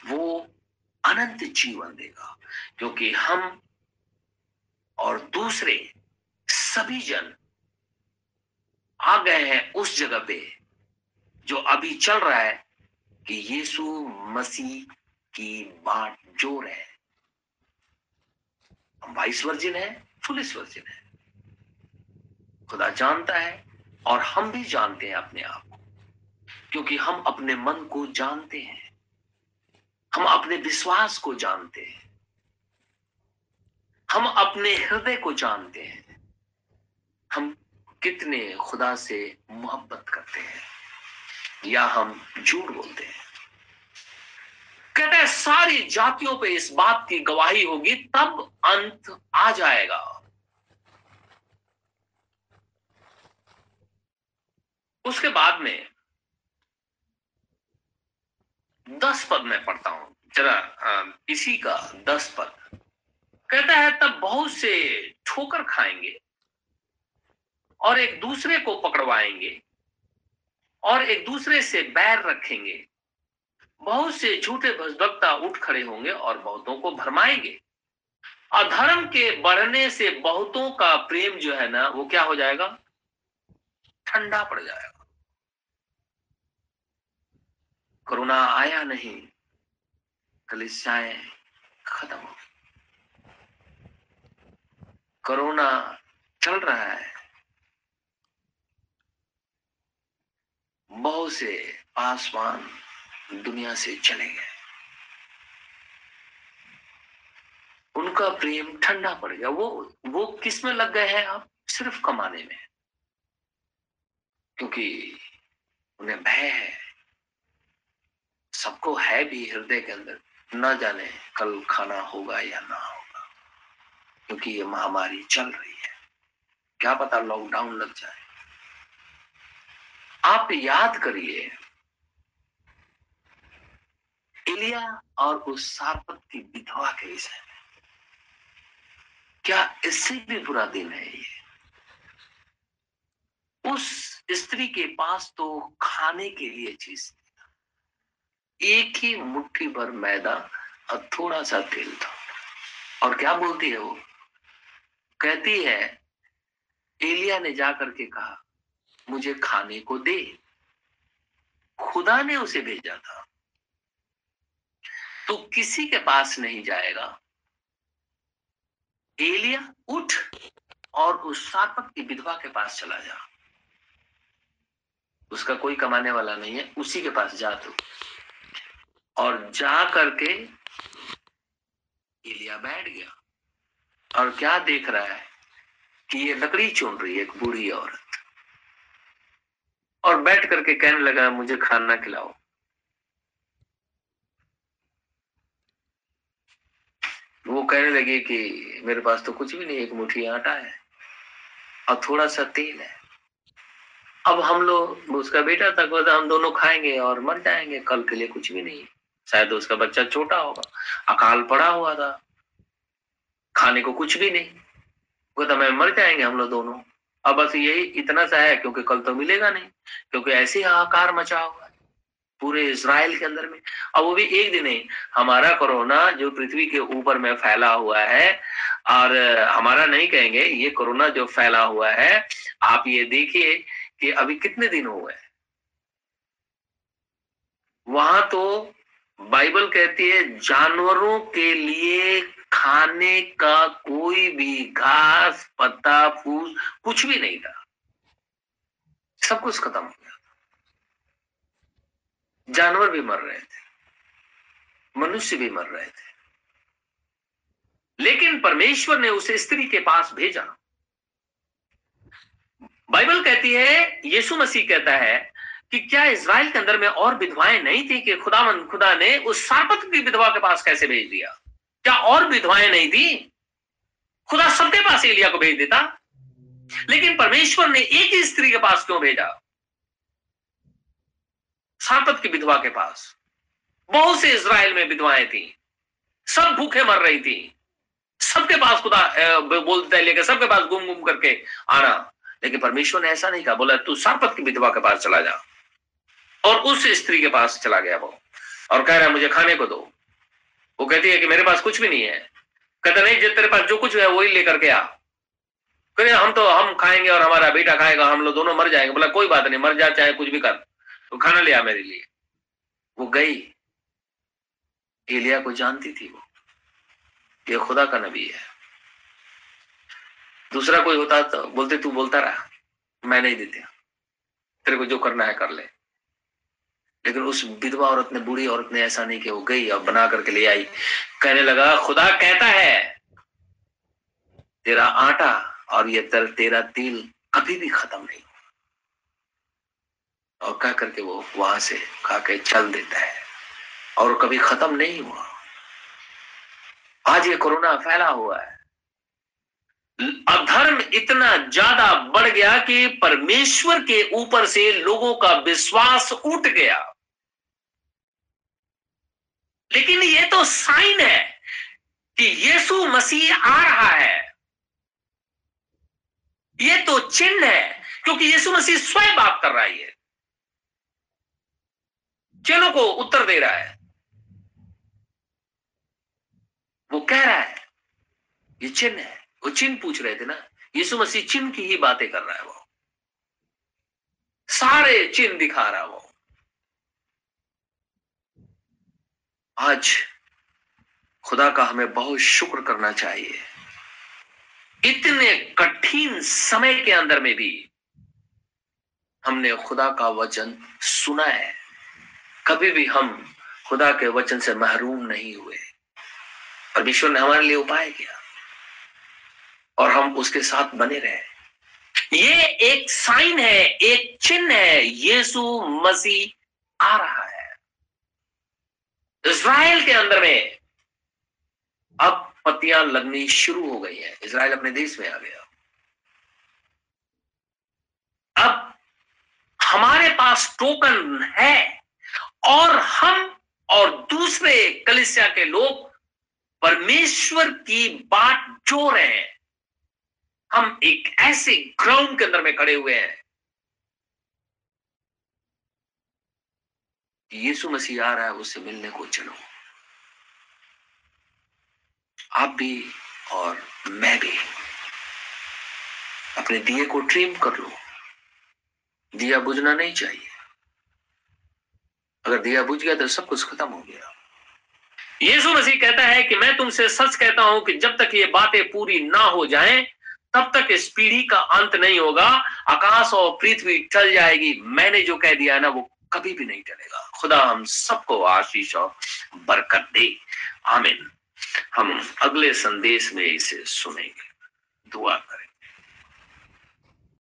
वो अनंत जीवन देगा। क्योंकि हम और दूसरे सभी जन आ गए हैं उस जगह पे जो अभी चल रहा है कि यीशु मसीह की बाट जो रहे हैं। हम वाइस वर्जिन है, पुलिस वर्जिन है, खुदा जानता है और हम भी जानते हैं अपने आप को, क्योंकि हम अपने मन को जानते हैं, हम अपने विश्वास को जानते हैं, हम अपने हृदय को जानते हैं, हम कितने खुदा से मोहब्बत करते हैं या हम झूठ बोलते हैं। कहते हैं सारी जातियों पे इस बात की गवाही होगी, तब अंत आ जाएगा। उसके बाद में दस पद में पढ़ता हूं जरा, इसी का दस पद कहता है, तब बहुत से ठोकर खाएंगे और एक दूसरे को पकड़वाएंगे और एक दूसरे से बैर रखेंगे, बहुत से झूठे भविष्यवक्ता उठ खड़े होंगे और बहुतों को भरमाएंगे। अधर्म के बढ़ने से बहुतों का प्रेम जो है ना, वो क्या हो जाएगा? ठंडा पड़ जाएगा। करुणा आया नहीं, कलीसियाएं खत्म हो गई। करुणा चल रहा है, बहुत से पासवान दुनिया से चले गए, उनका प्रेम ठंडा पड़ गया। वो वो किस में लग गए हैं? आप सिर्फ कमाने में, क्योंकि उन्हें भय है, सबको है भी हृदय के अंदर, ना जाने कल खाना होगा या ना होगा, क्योंकि ये महामारी चल रही है, क्या पता लॉकडाउन लग जाए। आप याद करिए एलिया और उस सारपत की विधवा के विषय में, क्या इससे भी बुरा दिन है ये? उस स्त्री के पास तो खाने के लिए चीज, एक ही मुट्ठी भर मैदा और थोड़ा सा तेल था, और क्या बोलती है वो? कहती है एलिया ने जाकर के कहा मुझे खाने को दे। खुदा ने उसे भेजा था, तो किसी के पास नहीं जाएगा। एलिया उठ और उस सारपत की विधवा के पास चला जा, उसका कोई कमाने वाला नहीं है, उसी के पास जा तू। और जा करके एलिया बैठ गया और क्या देख रहा है कि ये लकड़ी चुन रही है एक बूढ़ी औरत, और बैठ करके कहने लगा मुझे खाना खिलाओ। वो कहने लगी कि मेरे पास तो कुछ भी नहीं, एक मुट्ठी आटा है और थोड़ा सा तेल है, अब हम लोग, उसका बेटा था, हम दोनों खाएंगे और मर जाएंगे, कल के लिए कुछ भी नहीं। शायद उसका बच्चा छोटा होगा, अकाल पड़ा हुआ था, खाने को कुछ भी नहीं, वो तो मैं मर जाएंगे हम लोग दोनों, अब बस यही इतना सा है क्योंकि कल तो मिलेगा नहीं, क्योंकि ऐसे हाहाकार मचा हुआ है पूरे इजराइल के अंदर में। अब वो भी एक दिन ही, हमारा कोरोना जो पृथ्वी के ऊपर में फैला हुआ है, और हमारा नहीं कहेंगे, ये कोरोना जो फैला हुआ है, आप ये देखिए कि अभी कितने दिन हुए हैं। वहां तो बाइबल कहती है जानवरों के लिए खाने का कोई भी घास, पत्ता, फूस कुछ भी नहीं था, सब कुछ खत्म हो गया। जानवर भी मर रहे थे, मनुष्य भी मर रहे थे, लेकिन परमेश्वर ने उसे स्त्री के पास भेजा। बाइबल कहती है, यीशु मसीह कहता है कि क्या इजराइल के अंदर में और विधवाएं नहीं थी कि खुदावन खुदा ने उस सारपत की विधवा के पास कैसे भेज दिया? क्या और विधवाएं नहीं थी? खुदा सबके पास एलिया को भेज देता, लेकिन परमेश्वर ने एक ही स्त्री के पास क्यों भेजा? सारपत की विधवा के पास। बहुत से इज़राइल में विधवाएं थी, सब भूखे मर रही थी, सबके पास खुदा बोल देता है लेकर सबके पास घूम घूम करके आना, लेकिन परमेश्वर ने ऐसा नहीं कहा, बोला तू सारपत की विधवा के पास चला जा। और उस स्त्री के पास चला गया वो, और कह रहा है मुझे खाने को दो। वो कहती है कि मेरे पास कुछ भी नहीं है। कहता नहीं, जो तेरे पास जो कुछ है वही लेकर के आ। कहते हम तो हम खाएंगे और हमारा बेटा खाएगा, हम लोग दोनों मर जाएंगे। बोला कोई बात नहीं, मर जा चाहे कुछ भी कर, तो खाना ले आ मेरे लिए। वो गई, एलिया को जानती थी वो, ये खुदा का नबी है। दूसरा कोई होता तो बोलते तू बोलता रहा, मैं नहीं देते, तेरे को जो करना है कर ले। लेकिन उस विधवा औरत ने, बूढ़ी औरत ने ऐसा नहीं किया। वो गई और बना करके ले आई। कहने लगा खुदा कहता है तेरा आटा और ये तर, तेरा तेल कभी भी खत्म नहीं हुआ। और कह करके वो वहां से खा के चल देता है और कभी खत्म नहीं हुआ। आज ये कोरोना फैला हुआ है, अधर्म इतना ज्यादा बढ़ गया कि परमेश्वर के ऊपर से लोगों का विश्वास उठ गया। लेकिन ये तो साइन है कि यीशु मसीह आ रहा है, ये तो चिन्ह है, क्योंकि यीशु मसीह स्वयं बात कर रहा है, चेलों को उत्तर दे रहा है। वो कह रहा है ये चिन्ह है। वो चिन्ह पूछ रहे थे ना, यीशु मसीह चिन्ह की ही बातें कर रहा है। वो सारे चिन्ह दिखा रहा है। वो आज खुदा का हमें बहुत शुक्र करना चाहिए। इतने कठिन समय के अंदर में भी हमने खुदा का वचन सुना है। कभी भी हम खुदा के वचन से महरूम नहीं हुए। परमेश्वर ने हमारे लिए उपाय किया और हम उसके साथ बने रहे। ये एक साइन है, एक चिन्ह है, यीशु मसीह आ रहा है। इज़राइल के अंदर में अब पत्तियां लगनी शुरू हो गई है। इज़राइल अपने देश में आ गया। अब हमारे पास टोकन है और हम और दूसरे कलीसिया के लोग परमेश्वर की बात जो रहे हैं। हम एक ऐसे ग्राउंड के अंदर में खड़े हुए हैं, यीशु मसीह आ रहा है, उससे मिलने को चलो। आप भी और मैं भी अपने दिए को ट्रिम कर लो। दिया बुझना नहीं चाहिए। अगर दिया बुझ गया तो सब कुछ खत्म हो गया। यीशु मसीह कहता है कि मैं तुमसे सच कहता हूं कि जब तक ये बातें पूरी ना हो जाएं, तब तक इस पीढ़ी का अंत नहीं होगा। आकाश और पृथ्वी टल जाएगी, मैंने जो कह दिया ना वो कभी भी नहीं टलेगा। खुदा हम सबको आशीष और बरकत दे। आमीन। हम अगले संदेश में इसे सुनेंगे। दुआ करें।